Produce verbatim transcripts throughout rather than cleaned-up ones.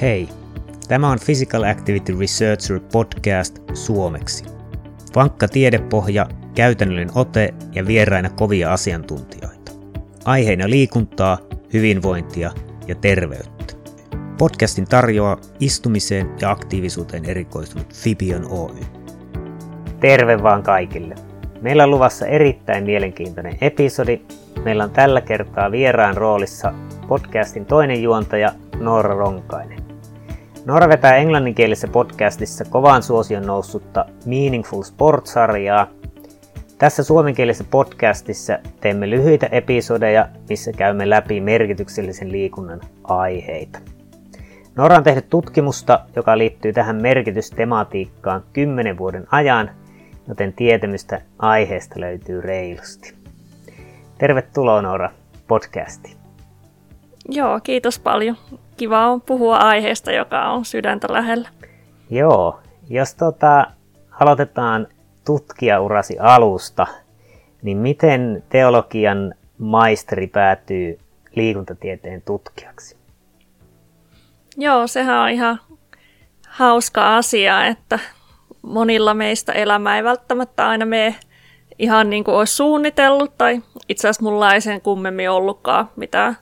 Hei! Tämä on Physical Activity Researcher podcast suomeksi. Vankka tiedepohja, käytännöllinen ote ja vieraina kovia asiantuntijoita. Aiheena liikuntaa, hyvinvointia ja terveyttä. Podcastin tarjoaa istumiseen ja aktiivisuuteen erikoistunut Fibion Oy. Terve vaan kaikille! Meillä on luvassa erittäin mielenkiintoinen episodi. Meillä on tällä kertaa vieraan roolissa podcastin toinen juontaja Noora Ronkainen. Noora vetää englanninkielisessä podcastissa kovaan suosion noussutta Meaningful Sports-sarjaa. Tässä suomenkielisessä podcastissa teemme lyhyitä episodeja, missä käymme läpi merkityksellisen liikunnan aiheita. Noora on tehnyt tutkimusta, joka liittyy tähän merkitystematiikkaan kymmenen vuoden ajan, joten tietämystä aiheesta löytyy reilusti. Tervetuloa Noora podcastiin. Joo, kiitos paljon. Kiva on puhua aiheesta, joka on sydäntä lähellä. Joo, jos tota, aloitetaan tutkijaurasi alusta, niin miten teologian maisteri päätyy liikuntatieteen tutkijaksi? Joo, sehän on ihan hauska asia, että monilla meistä elämä ei välttämättä aina mene ihan niin kuin olisi suunnitellut, tai itse asiassa mulla ei sen kummemmin ollutkaan mitään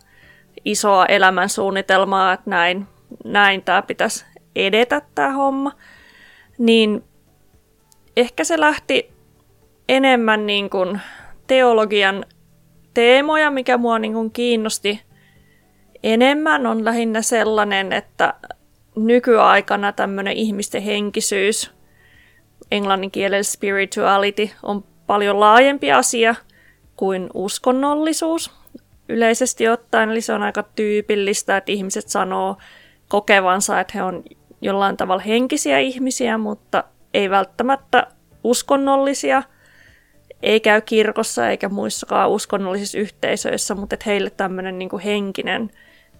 isoa elämänsuunnitelmaa, että näin, näin tämä pitäisi edetä tämä homma, niin ehkä se lähti enemmän niin kuin teologian teemoja, mikä mua niin kuin kiinnosti enemmän, on lähinnä sellainen, että nykyaikana tämmöinen ihmisten henkisyys, englannin kielellä spirituality, on paljon laajempi asia kuin uskonnollisuus yleisesti ottaen, eli se on aika tyypillistä, että ihmiset sanoo kokevansa, että he on jollain tavalla henkisiä ihmisiä, mutta ei välttämättä uskonnollisia, ei käy kirkossa eikä muissakaan uskonnollisissa yhteisöissä, mutta että heille tämmöinen niin kuin henkinen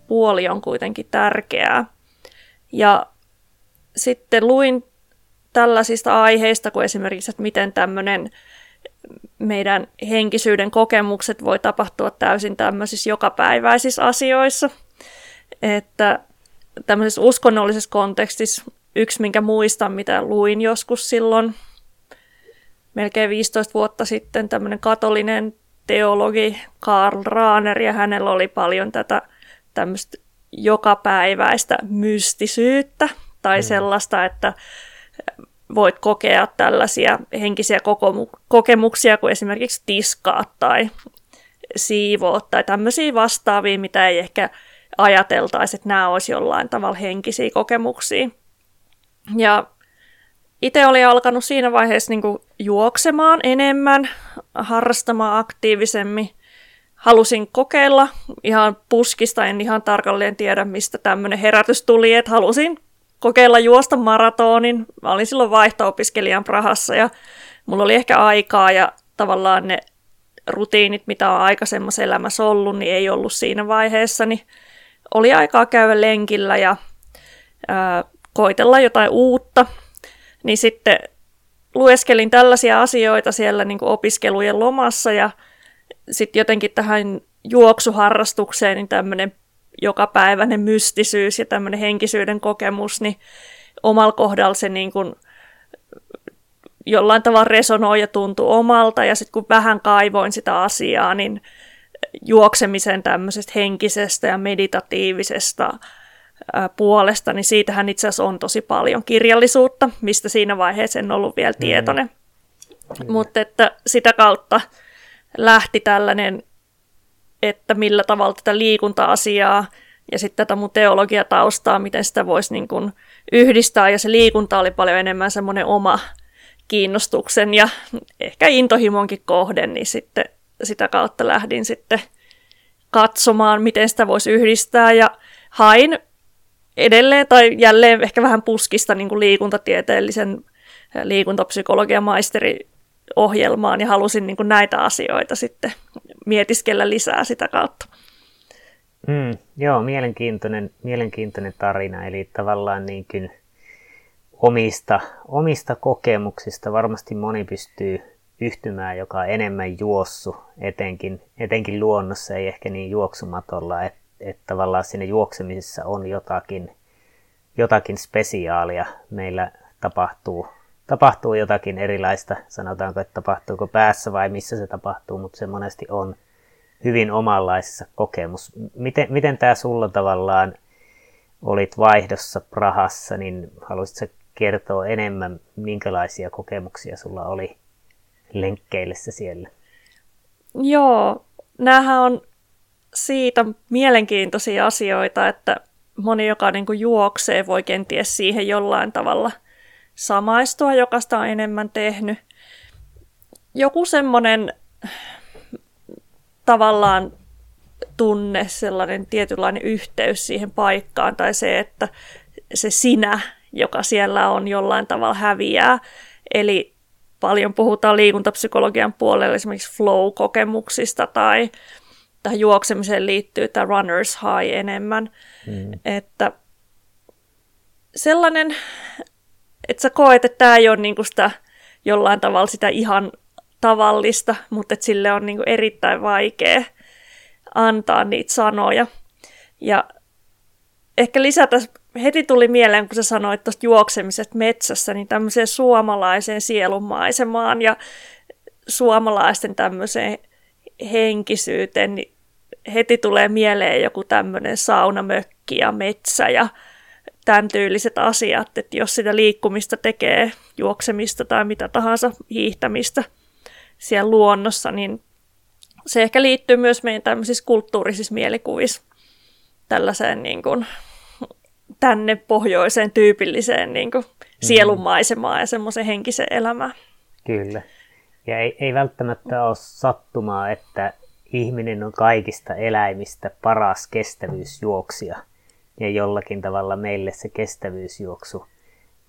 puoli on kuitenkin tärkeää. Ja sitten luin tällaisista aiheista kuin esimerkiksi, että miten tämmöinen meidän henkisyyden kokemukset voi tapahtua täysin tämmöisissä jokapäiväisissä asioissa. Että tämmöisessä uskonnollisessa kontekstissa yksi, minkä muistan, mitä luin joskus silloin, melkein viisitoista vuotta sitten, tämmöinen katolinen teologi Karl Rahner, ja hänellä oli paljon tätä tämmöistä jokapäiväistä mystisyyttä, tai mm. sellaista, että voit kokea tällaisia henkisiä kokemuksia kuin esimerkiksi tiskaa tai siivoa tai tämmöisiä vastaavia, mitä ei ehkä ajateltaisi, että nämä olisi jollain tavalla henkisiä kokemuksia. Ja itse olin alkanut siinä vaiheessa niin kuin juoksemaan enemmän, harrastamaan aktiivisemmin. Halusin kokeilla ihan puskista, en ihan tarkalleen tiedä, mistä tämmöinen herätys tuli, että halusin kokeilla juosta maratonin. Mä olin silloin vaihto-opiskelijan Prahassa ja mulla oli ehkä aikaa ja tavallaan ne rutiinit, mitä on aikaisemmassa elämässä ollut, niin ei ollut siinä vaiheessa. Niin oli aikaa käydä lenkillä ja ää, koitella jotain uutta. Niin sitten lueskelin tällaisia asioita siellä niin kuin opiskelujen lomassa ja sitten jotenkin tähän juoksuharrastukseen niin tämmöinen jokapäiväinen mystisyys ja tämmöinen henkisyyden kokemus, niin omalla kohdalla se niin kuin jollain tavalla resonoi ja tuntuu omalta, ja sitten kun vähän kaivoin sitä asiaa, niin juoksemisen tämmöisestä henkisestä ja meditatiivisesta puolesta, niin siitähän itse asiassa on tosi paljon kirjallisuutta, mistä siinä vaiheessa en ollut vielä tietoinen. Mm. Mutta että sitä kautta lähti tällainen, että millä tavalla tätä liikunta-asiaa ja sitten tätä mun teologiataustaa, miten sitä voisi niin kuin yhdistää. Ja se liikunta oli paljon enemmän semmoinen oma kiinnostuksen ja ehkä intohimonkin kohde, niin sitten sitä kautta lähdin sitten katsomaan, miten sitä voisi yhdistää. Ja hain edelleen tai jälleen ehkä vähän puskista niin kuin liikuntatieteellisen liikuntapsykologian maisteri ohjelmaan ja halusin niin kuin näitä asioita sitten mietiskellä lisää sitä kautta. Mm, joo, mielenkiintoinen, mielenkiintoinen tarina, eli tavallaan niin kuin omista, omista kokemuksista varmasti moni pystyy yhtymään, joka on enemmän juossut, etenkin, etenkin luonnossa, ei ehkä niin juoksumatolla, että et tavallaan siinä juoksemisessa on jotakin jotakin spesiaalia. Meillä tapahtuu, tapahtuu jotakin erilaista, sanotaanko, että tapahtuuko päässä vai missä se tapahtuu, mutta se monesti on hyvin omanlaisessa kokemus. Miten, miten tämä sulla tavallaan olit vaihdossa Prahassa, niin haluaisitko kertoa enemmän, minkälaisia kokemuksia sulla oli lenkkeillessä siellä? Joo, näähän on siitä mielenkiintoisia asioita, että moni, joka niin kuin juoksee, voi kenties siihen jollain tavalla samaistua, joka sitä on enemmän tehnyt. Joku semmoinen tavallaan tunne, sellainen tietynlainen yhteys siihen paikkaan, tai se, että se sinä, joka siellä on, jollain tavalla häviää. Eli paljon puhutaan liikuntapsykologian puolella esimerkiksi flow-kokemuksista, tai tähän juoksemiseen liittyy tämä runner's high enemmän. Mm. Että sellainen, että sä koet, että tämä ei ole niinku sitä, jollain tavalla sitä ihan tavallista, mutta että sille on niinku erittäin vaikea antaa niitä sanoja. Ja ehkä lisätä, heti tuli mieleen, kun sä sanoit tuosta juoksemisesta metsässä, niin tämmöiseen suomalaiseen sielunmaisemaan ja suomalaisten tämmöiseen henkisyyteen, niin heti tulee mieleen joku tämmöinen saunamökki ja metsä ja tämän tyyliset asiat, että jos sitä liikkumista tekee, juoksemista tai mitä tahansa, hiihtämistä siellä luonnossa, niin se ehkä liittyy myös meidän tämmöisissä kulttuurisissa mielikuvissa tällaiseen niin kuin tänne pohjoiseen tyypilliseen niin kuin sielunmaisemaan ja semmoisen henkiseen elämään. Kyllä. Ja ei, ei välttämättä ole sattumaa, että ihminen on kaikista eläimistä paras kestävyysjuoksija. Ja jollakin tavalla meille se kestävyysjuoksu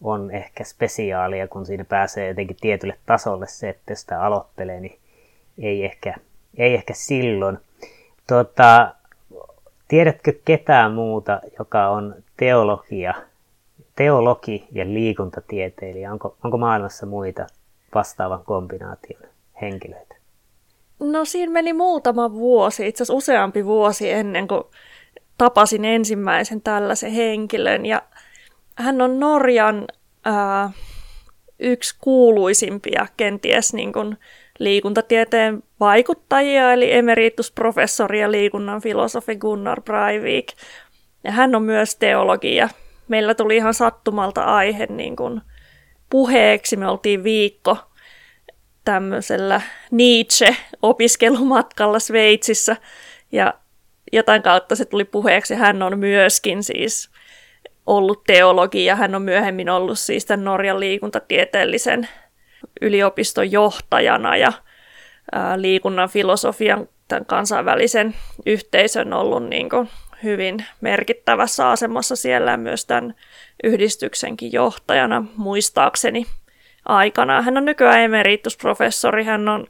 on ehkä spesiaalia, kun siinä pääsee jotenkin tietylle tasolle se, että sitä aloittelee, niin ei ehkä, ei ehkä silloin. Tuota, tiedätkö ketään muuta, joka on teologia, teologi ja liikuntatieteilijä? Onko, onko maailmassa muita vastaavan kombinaation henkilöitä? No siinä meni muutama vuosi, itse asiassa useampi vuosi ennen kuin tapasin ensimmäisen tällaisen henkilön. Ja hän on Norjan ää, yksi kuuluisimpia kenties niin kuin liikuntatieteen vaikuttajia, eli emeritusprofessori ja liikunnan filosofi Gunnar Breivik. Ja hän on myös teologi. Meillä tuli ihan sattumalta aihe niin kuin puheeksi. Me oltiin viikko tämmöisellä Nietzsche-opiskelumatkalla Sveitsissä, ja jotain kautta se tuli puheeksi. Hän on myöskin siis ollut teologi, ja hän on myöhemmin ollut siis tämän Norjan liikuntatieteellisen yliopiston johtajana, ja ää, liikunnan filosofian tämän kansainvälisen yhteisön ollut niin kuin hyvin merkittävässä asemassa siellä, myös tämän yhdistyksenkin johtajana muistaakseni aikana. Hän on nykyään emeritusprofessori, hän on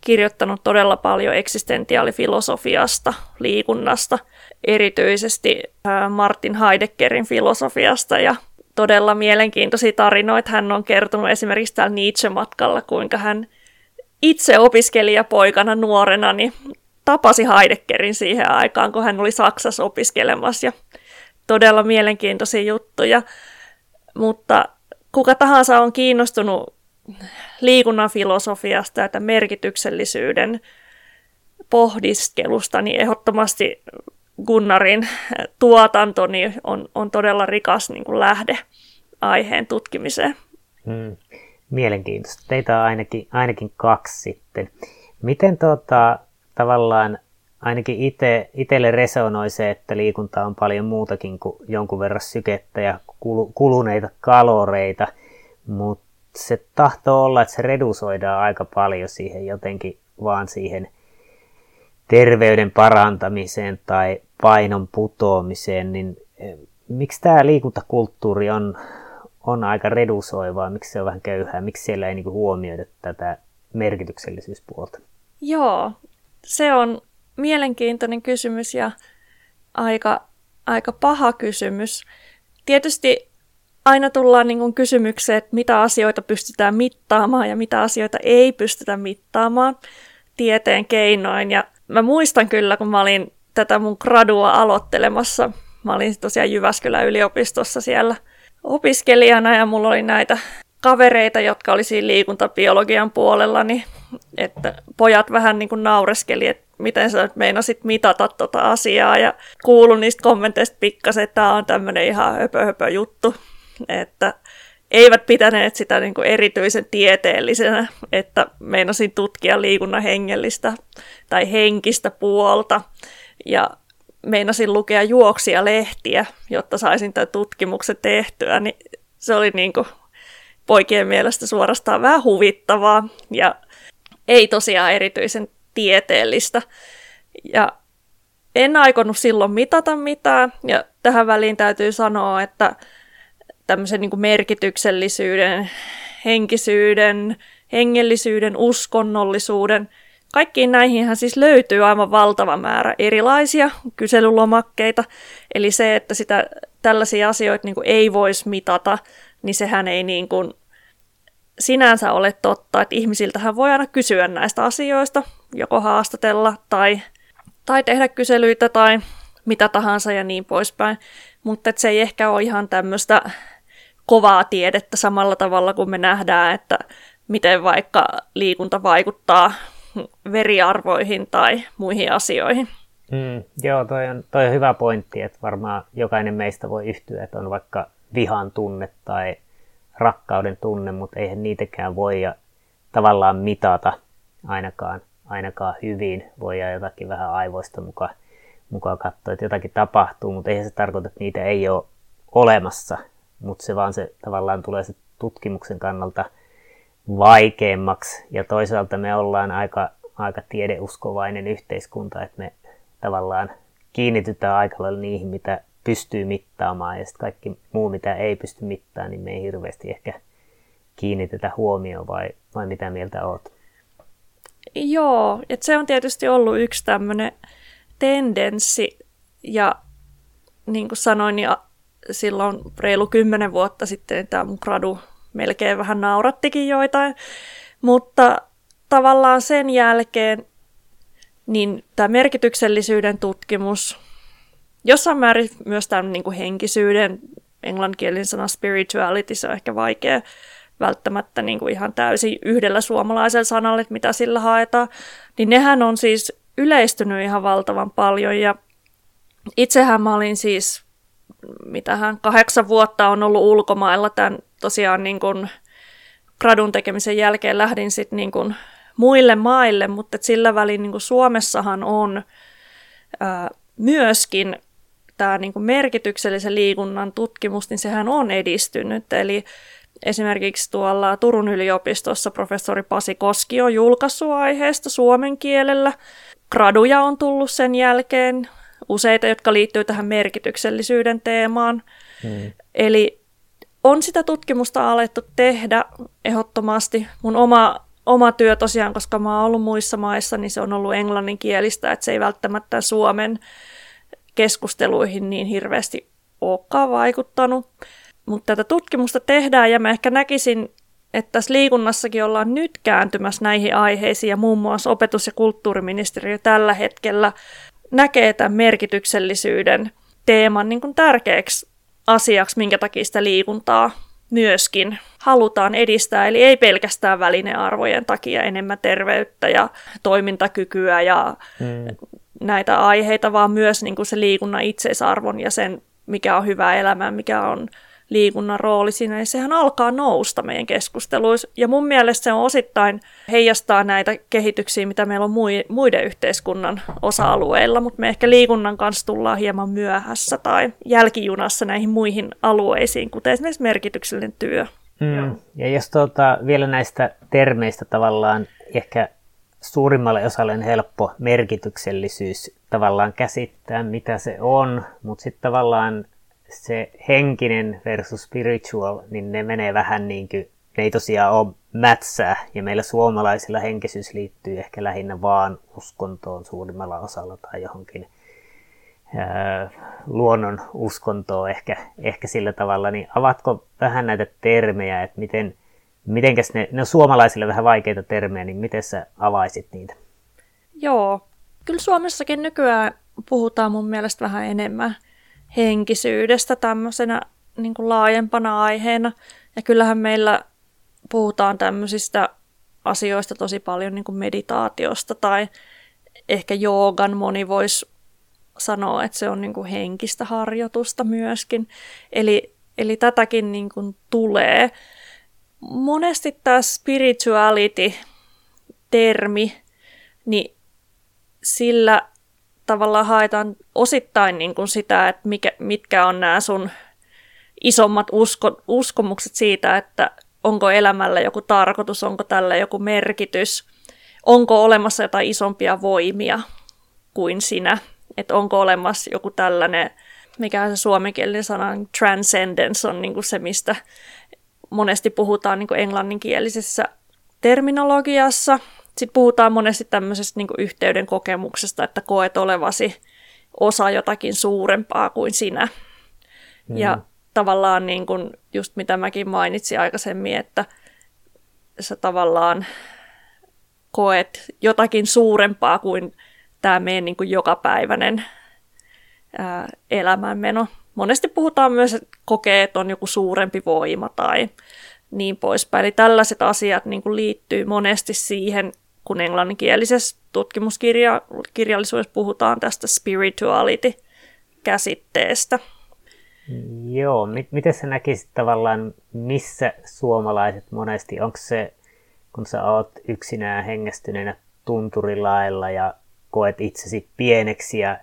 kirjoittanut todella paljon eksistentiaalifilosofiasta, liikunnasta, erityisesti Martin Heideggerin filosofiasta, ja todella mielenkiintoisia tarinoita hän on kertonut esimerkiksi täällä Nietzsche-matkalla, kuinka hän itse opiskelijapoikana nuorena niin tapasi Heideggerin siihen aikaan, kun hän oli Saksassa opiskelemassa, ja todella mielenkiintoisia juttuja. Mutta kuka tahansa on kiinnostunut liikunnan filosofiasta ja tämän merkityksellisyyden pohdiskelusta, niin ehdottomasti Gunnarin tuotanto niin on, on todella rikas niin kuin lähde aiheen tutkimiseen. Mm, mielenkiintoista. Teitä on ainakin, ainakin kaksi sitten. Miten tuota... Tavallaan ainakin ite, itselle resonoi se, että liikunta on paljon muutakin kuin jonkun verran sykettä ja kuluneita kaloreita, mutta se tahtoo olla, että se redusoidaan aika paljon siihen jotenkin vaan siihen terveyden parantamiseen tai painon putoamiseen, niin miksi tämä liikuntakulttuuri on, on aika redusoivaa, miksi se on vähän köyhää, miksi siellä ei niinku huomioida tätä merkityksellisyyspuolta? Joo. Se on mielenkiintoinen kysymys ja aika, aika paha kysymys. Tietysti aina tullaan niin kuin kysymykseen, että mitä asioita pystytään mittaamaan ja mitä asioita ei pystytä mittaamaan tieteen keinoin. Ja mä muistan kyllä, kun mä olin tätä mun gradua aloittelemassa Mä olin tosiaan Jyväskylän yliopistossa siellä opiskelijana ja mulla oli näitä kavereita, jotka oli siinä liikuntabiologian puolella, niin että pojat vähän niin kuin naureskeli, että miten sä nyt meinasit mitata tota asiaa, ja kuulun niistä kommenteista pikkasen, että tämä on tämmöinen ihan höpö, höpö juttu, että eivät pitäneet sitä niin kuin erityisen tieteellisenä, että meinasin tutkia liikunnan hengellistä tai henkistä puolta, ja meinasin lukea juoksijalehtiä, jotta saisin tämän tutkimuksen tehtyä, niin se oli niin kuin poikien mielestä suorastaan vähän huvittavaa, ja ei tosiaan erityisen tieteellistä. Ja en aikonut silloin mitata mitään, ja tähän väliin täytyy sanoa, että tämmöisen niin kuin merkityksellisyyden, henkisyyden, hengellisyyden, uskonnollisuuden, kaikkiin näihinhän siis löytyy aivan valtava määrä erilaisia kyselylomakkeita, eli se, että sitä, tällaisia asioita niin kuin ei voisi mitata, niin sehän ei niin kuin sinänsä ole totta, että ihmisiltähän voi aina kysyä näistä asioista, joko haastatella tai, tai tehdä kyselyitä tai mitä tahansa ja niin poispäin, mutta se ei ehkä ole ihan tämmöistä kovaa tiedettä samalla tavalla kuin me nähdään, että miten vaikka liikunta vaikuttaa veriarvoihin tai muihin asioihin. Mm, joo, toi on, toi on hyvä pointti, että varmaan jokainen meistä voi yhtyä, että on vaikka vihan tunne tai rakkauden tunne, mutta eihän niitäkään voi ja tavallaan mitata ainakaan, ainakaan hyvin. Voidaan jotakin vähän aivoista mukaan, mukaan katsoa, että jotakin tapahtuu, mutta eihän se tarkoita, että niitä ei ole olemassa, mutta se vaan se tavallaan tulee se tutkimuksen kannalta vaikeammaksi. Ja toisaalta me ollaan aika, aika tiedeuskovainen yhteiskunta, että me tavallaan kiinnitytään aika lailla niihin, mitä pystyy mittaamaan, ja sitten kaikki muu, mitä ei pysty mittaamaan, niin me ei hirveästi ehkä kiinnitetä huomioon, vai, vai mitä mieltä olet? Joo, että se on tietysti ollut yksi tämmöinen tendenssi, ja niin kuin sanoin, niin silloin reilu kymmenen vuotta sitten tämä mun gradu melkein vähän naurattikin joitain, mutta tavallaan sen jälkeen niin tämä merkityksellisyyden tutkimus, jossain määrin myös tämän niin kuin henkisyyden, englanninkielinen sana spirituality, se on ehkä vaikea välttämättä niin kuin ihan täysin yhdellä suomalaisella sanalla, että mitä sillä haetaan, niin nehän on siis yleistynyt ihan valtavan paljon, ja itsehän mä olin siis, mitähän kahdeksan vuotta on ollut ulkomailla tämän tosiaan niin kuin gradun tekemisen jälkeen lähdin sitten niin kuin muille maille, mutta sillä välin niin kuin Suomessahan on ää, myöskin tämä niin kuin merkityksellisen liikunnan tutkimus, niin sehän on edistynyt. Eli esimerkiksi tuolla Turun yliopistossa professori Pasi Koski on julkaissut aiheesta suomen kielellä. Graduja on tullut sen jälkeen, useita, jotka liittyy tähän merkityksellisyyden teemaan. Mm. Eli on sitä tutkimusta alettu tehdä ehdottomasti. Mun oma, oma työ tosiaan, koska mä oon ollut muissa maissa, niin se on ollut englanninkielistä, että se ei välttämättä Suomen keskusteluihin niin hirveästi olekaan vaikuttanut. Mutta tätä tutkimusta tehdään, ja mä ehkä näkisin, että tässä liikunnassakin ollaan nyt kääntymässä näihin aiheisiin, ja muun muassa opetus- ja kulttuuriministeriö tällä hetkellä näkee tämän merkityksellisyyden teeman niin kuin tärkeäksi asiaksi, minkä takia sitä liikuntaa myöskin halutaan edistää, eli ei pelkästään välinearvojen takia enemmän terveyttä ja toimintakykyä ja mm. näitä aiheita, vaan myös niin kuin se liikunnan itseisarvon ja sen, mikä on hyvä elämä, mikä on liikunnan rooli siinä, ja sehän alkaa nousta meidän keskusteluissa, ja mun mielestä se on osittain heijastaa näitä kehityksiä, mitä meillä on muiden yhteiskunnan osa-alueilla, mutta me ehkä liikunnan kanssa tullaan hieman myöhässä tai jälkijunassa näihin muihin alueisiin, kuten esimerkiksi merkityksellinen työ. Mm. Ja jos tuota, vielä näistä termeistä tavallaan ehkä suurimmalle osalle on helppo merkityksellisyys tavallaan käsittää, mitä se on, mutta sitten tavallaan se henkinen versus spiritual, niin ne menee vähän niin kuin, ne ei tosiaan ole mätsää, ja meillä suomalaisilla henkisyys liittyy ehkä lähinnä vaan uskontoon suurimmalla osalla tai johonkin ää, luonnon uskontoon ehkä, ehkä sillä tavalla, niin avatko vähän näitä termejä, että miten, mitenkäs ne, ne on suomalaisille vähän vaikeita termejä, niin miten sä avaisit niitä? Joo, kyllä Suomessakin nykyään puhutaan mun mielestä vähän enemmän henkisyydestä tämmöisenä niin kuin laajempana aiheena. Ja kyllähän meillä puhutaan tämmöisistä asioista tosi paljon niin kuin meditaatiosta tai ehkä joogan moni voisi sanoa, että se on niin kuin henkistä harjoitusta myöskin. Eli, eli tätäkin niin kuin tulee. Monesti tämä spirituality-termi, niin sillä tavallaan haetaan osittain niin kuin sitä, että mikä, mitkä on nämä sun isommat usko, uskomukset siitä, että onko elämällä joku tarkoitus, onko tällä joku merkitys, onko olemassa jotain isompia voimia kuin sinä, että onko olemassa joku tällainen, mikä se suomenkielinen sana, transcendence on niin kuin se, mistä monesti puhutaan niin kuin englanninkielisessä terminologiassa. Sitten puhutaan monesti tämmöisestä niin kuin yhteyden kokemuksesta, että koet olevasi osa jotakin suurempaa kuin sinä. Mm. Ja tavallaan niin kuin just mitä mäkin mainitsin aikaisemmin, että sä tavallaan koet jotakin suurempaa kuin tämä meidän niin kuin jokapäiväinen ää, elämänmeno. Monesti puhutaan myös, että kokee, että on joku suurempi voima tai niin poispäin. Eli tällaiset asiat niin kuin liittyy monesti siihen, kun englanninkielisessä tutkimuskirjallisuudessa puhutaan tästä spirituality-käsitteestä. Joo, mit, miten sä näkisit tavallaan, missä suomalaiset monesti, onko se, kun sä oot yksinään hengästyneenä tunturilailla ja koet itsesi pieneksi ja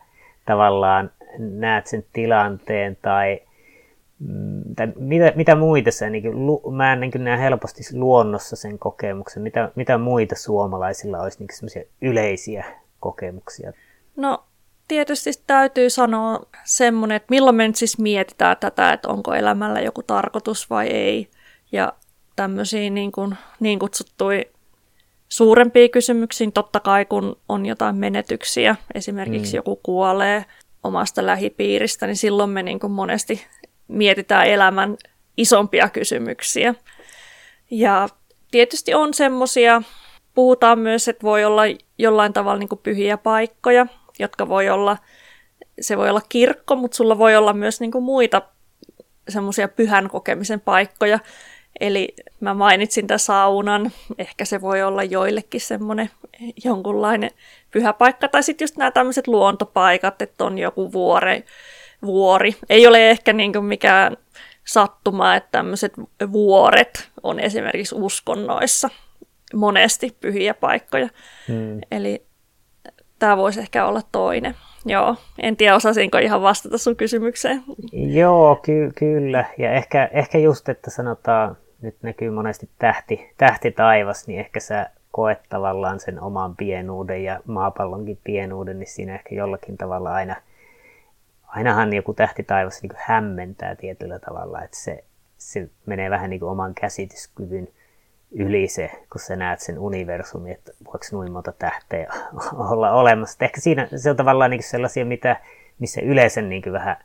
tavallaan näet sen tilanteen tai, tai mitä, mitä muita sä, niin kuin, lu, mä en niin kuin näe helposti luonnossa sen kokemuksen, mitä, mitä muita suomalaisilla olisi niin kuin semmoisia yleisiä kokemuksia? No tietysti täytyy sanoa semmoinen, että milloin me nyt siis mietitään tätä, että onko elämällä joku tarkoitus vai ei ja tämmöisiä niin, kuin, niin kutsuttuja suurempiin kysymyksiin, totta kai kun on jotain menetyksiä, esimerkiksi mm. joku kuolee omasta lähipiiristä, niin silloin me niin kuin monesti mietitään elämän isompia kysymyksiä. Ja tietysti on semmoisia, puhutaan myös, että voi olla jollain tavalla niin kuin pyhiä paikkoja, jotka voi olla, se voi olla kirkko, mutta sulla voi olla myös niin kuin muita semmoisia pyhän kokemisen paikkoja. Eli mä mainitsin tämän saunan, ehkä se voi olla joillekin semmoinen jonkunlainen pyhä paikka, tai sitten just nämä tämmöiset luontopaikat, että on joku vuore, vuori. Ei ole ehkä niinku mikään sattuma, että tämmöiset vuoret on esimerkiksi uskonnoissa monesti pyhiä paikkoja. Hmm. Eli tämä voisi ehkä olla toinen. Joo, en tiedä osasinko ihan vastata sun kysymykseen. Joo, ky- kyllä. Ja ehkä, ehkä just, että sanotaan, nyt näkyy monesti tähti, tähti taivas, niin ehkä sä koet tavallaan sen oman pienuuden ja maapallonkin pienuuden, niin siinä ehkä jollakin tavalla aina, ainahan joku tähti taivas niin kuin hämmentää tietyllä tavalla, että se, se menee vähän niin kuin oman käsityskyvyn yli se, kun sä näet sen universumin, että voiko noin monta tähteä olla olemassa. Ehkä siinä se on tavallaan niin kuin sellaisia, mitä, missä yleensä niin kuin vähän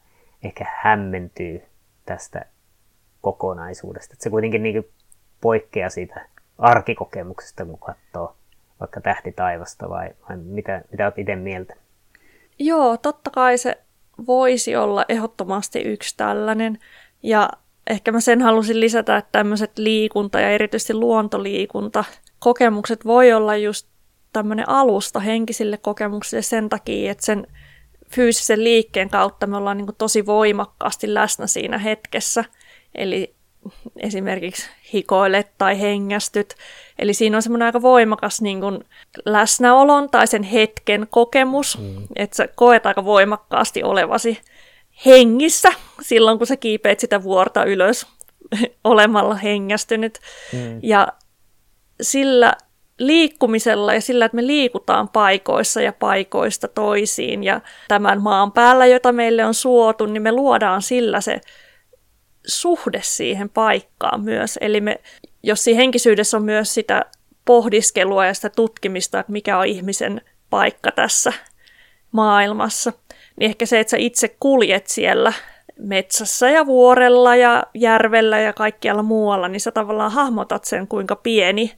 ehkä hämmentyy tästä kokonaisuudesta. Että se kuitenkin niin kuin poikkeaa siitä arkikokemuksesta, kun katsoo vaikka tähti taivasta vai, vai mitä, mitä olet itse mieltä? Joo, totta kai se voisi olla ehdottomasti yksi tällainen. Ja ehkä mä sen halusin lisätä, että tämmöiset liikunta ja erityisesti luontoliikunta kokemukset voi olla just tämmöinen alusta henkisille kokemuksille sen takia, että sen fyysisen liikkeen kautta me ollaan niin kuin tosi voimakkaasti läsnä siinä hetkessä. Eli esimerkiksi hikoilet tai hengästyt. Eli siinä on semmoinen aika voimakas niin kuin läsnäolon tai sen hetken kokemus, mm. että sä koet aika voimakkaasti olevasi hengissä silloin, kun sä kiipeät sitä vuorta ylös olemalla hengästynyt. Mm. Ja sillä liikkumisella ja sillä, että me liikutaan paikoissa ja paikoista toisiin ja tämän maan päällä, jota meille on suotu, niin me luodaan sillä se suhde siihen paikkaan myös. Eli me, jos siinä henkisyydessä on myös sitä pohdiskelua ja sitä tutkimista, että mikä on ihmisen paikka tässä maailmassa, niin ehkä se, että sä itse kuljet siellä metsässä ja vuorella ja järvellä ja kaikkialla muualla, niin sä tavallaan hahmotat sen, kuinka pieni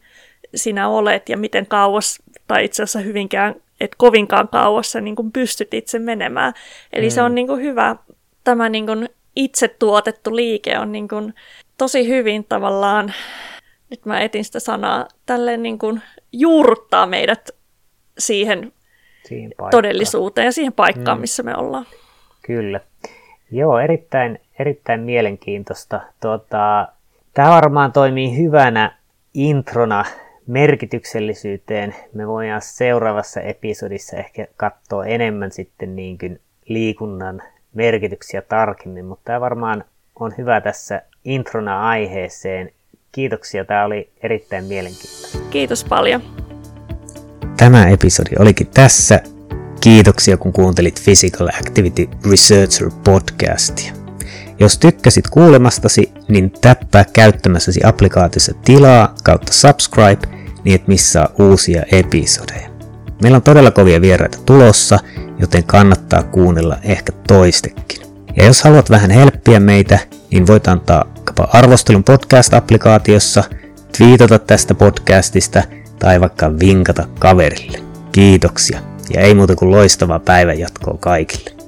sinä olet ja miten kauas, tai itse asiassa hyvinkään, et kovinkaan kauas sä niin kuin pystyt itse menemään. Eli mm. se on niin kuin hyvä tämä niin kuin itse tuotettu liike on niin kuin tosi hyvin tavallaan, nyt mä etin sitä sanaa, tälleen niin kuin juurruttaa meidät siihen, siihen todellisuuteen ja siihen paikkaan, mm. missä me ollaan. Kyllä. Joo, erittäin, erittäin mielenkiintoista. Tuota, tämä varmaan toimii hyvänä introna merkityksellisyyteen. Me voidaan seuraavassa episodissa ehkä katsoa enemmän sitten niin kuin liikunnan merkityksiä tarkemmin, mutta tämä varmaan on hyvä tässä introna aiheeseen. Kiitoksia, tämä oli erittäin mielenkiintoista. Kiitos paljon. Tämä episodi olikin tässä. Kiitoksia, kun kuuntelit Physical Activity Researcher podcastia. Jos tykkäsit kuulemastasi, niin täppää käyttämässäsi applikaatiossa tilaa kautta subscribe, niin et missaa uusia episodeja. Meillä on todella kovia vieraita tulossa, joten kannattaa kuunnella ehkä toistekin. Ja jos haluat vähän helppiä meitä, niin voit antaa arvostelun podcast-applikaatiossa, twiitata tästä podcastista tai vaikka vinkata kaverille. Kiitoksia ja ei muuta kuin loistavaa päivänjatkoa kaikille.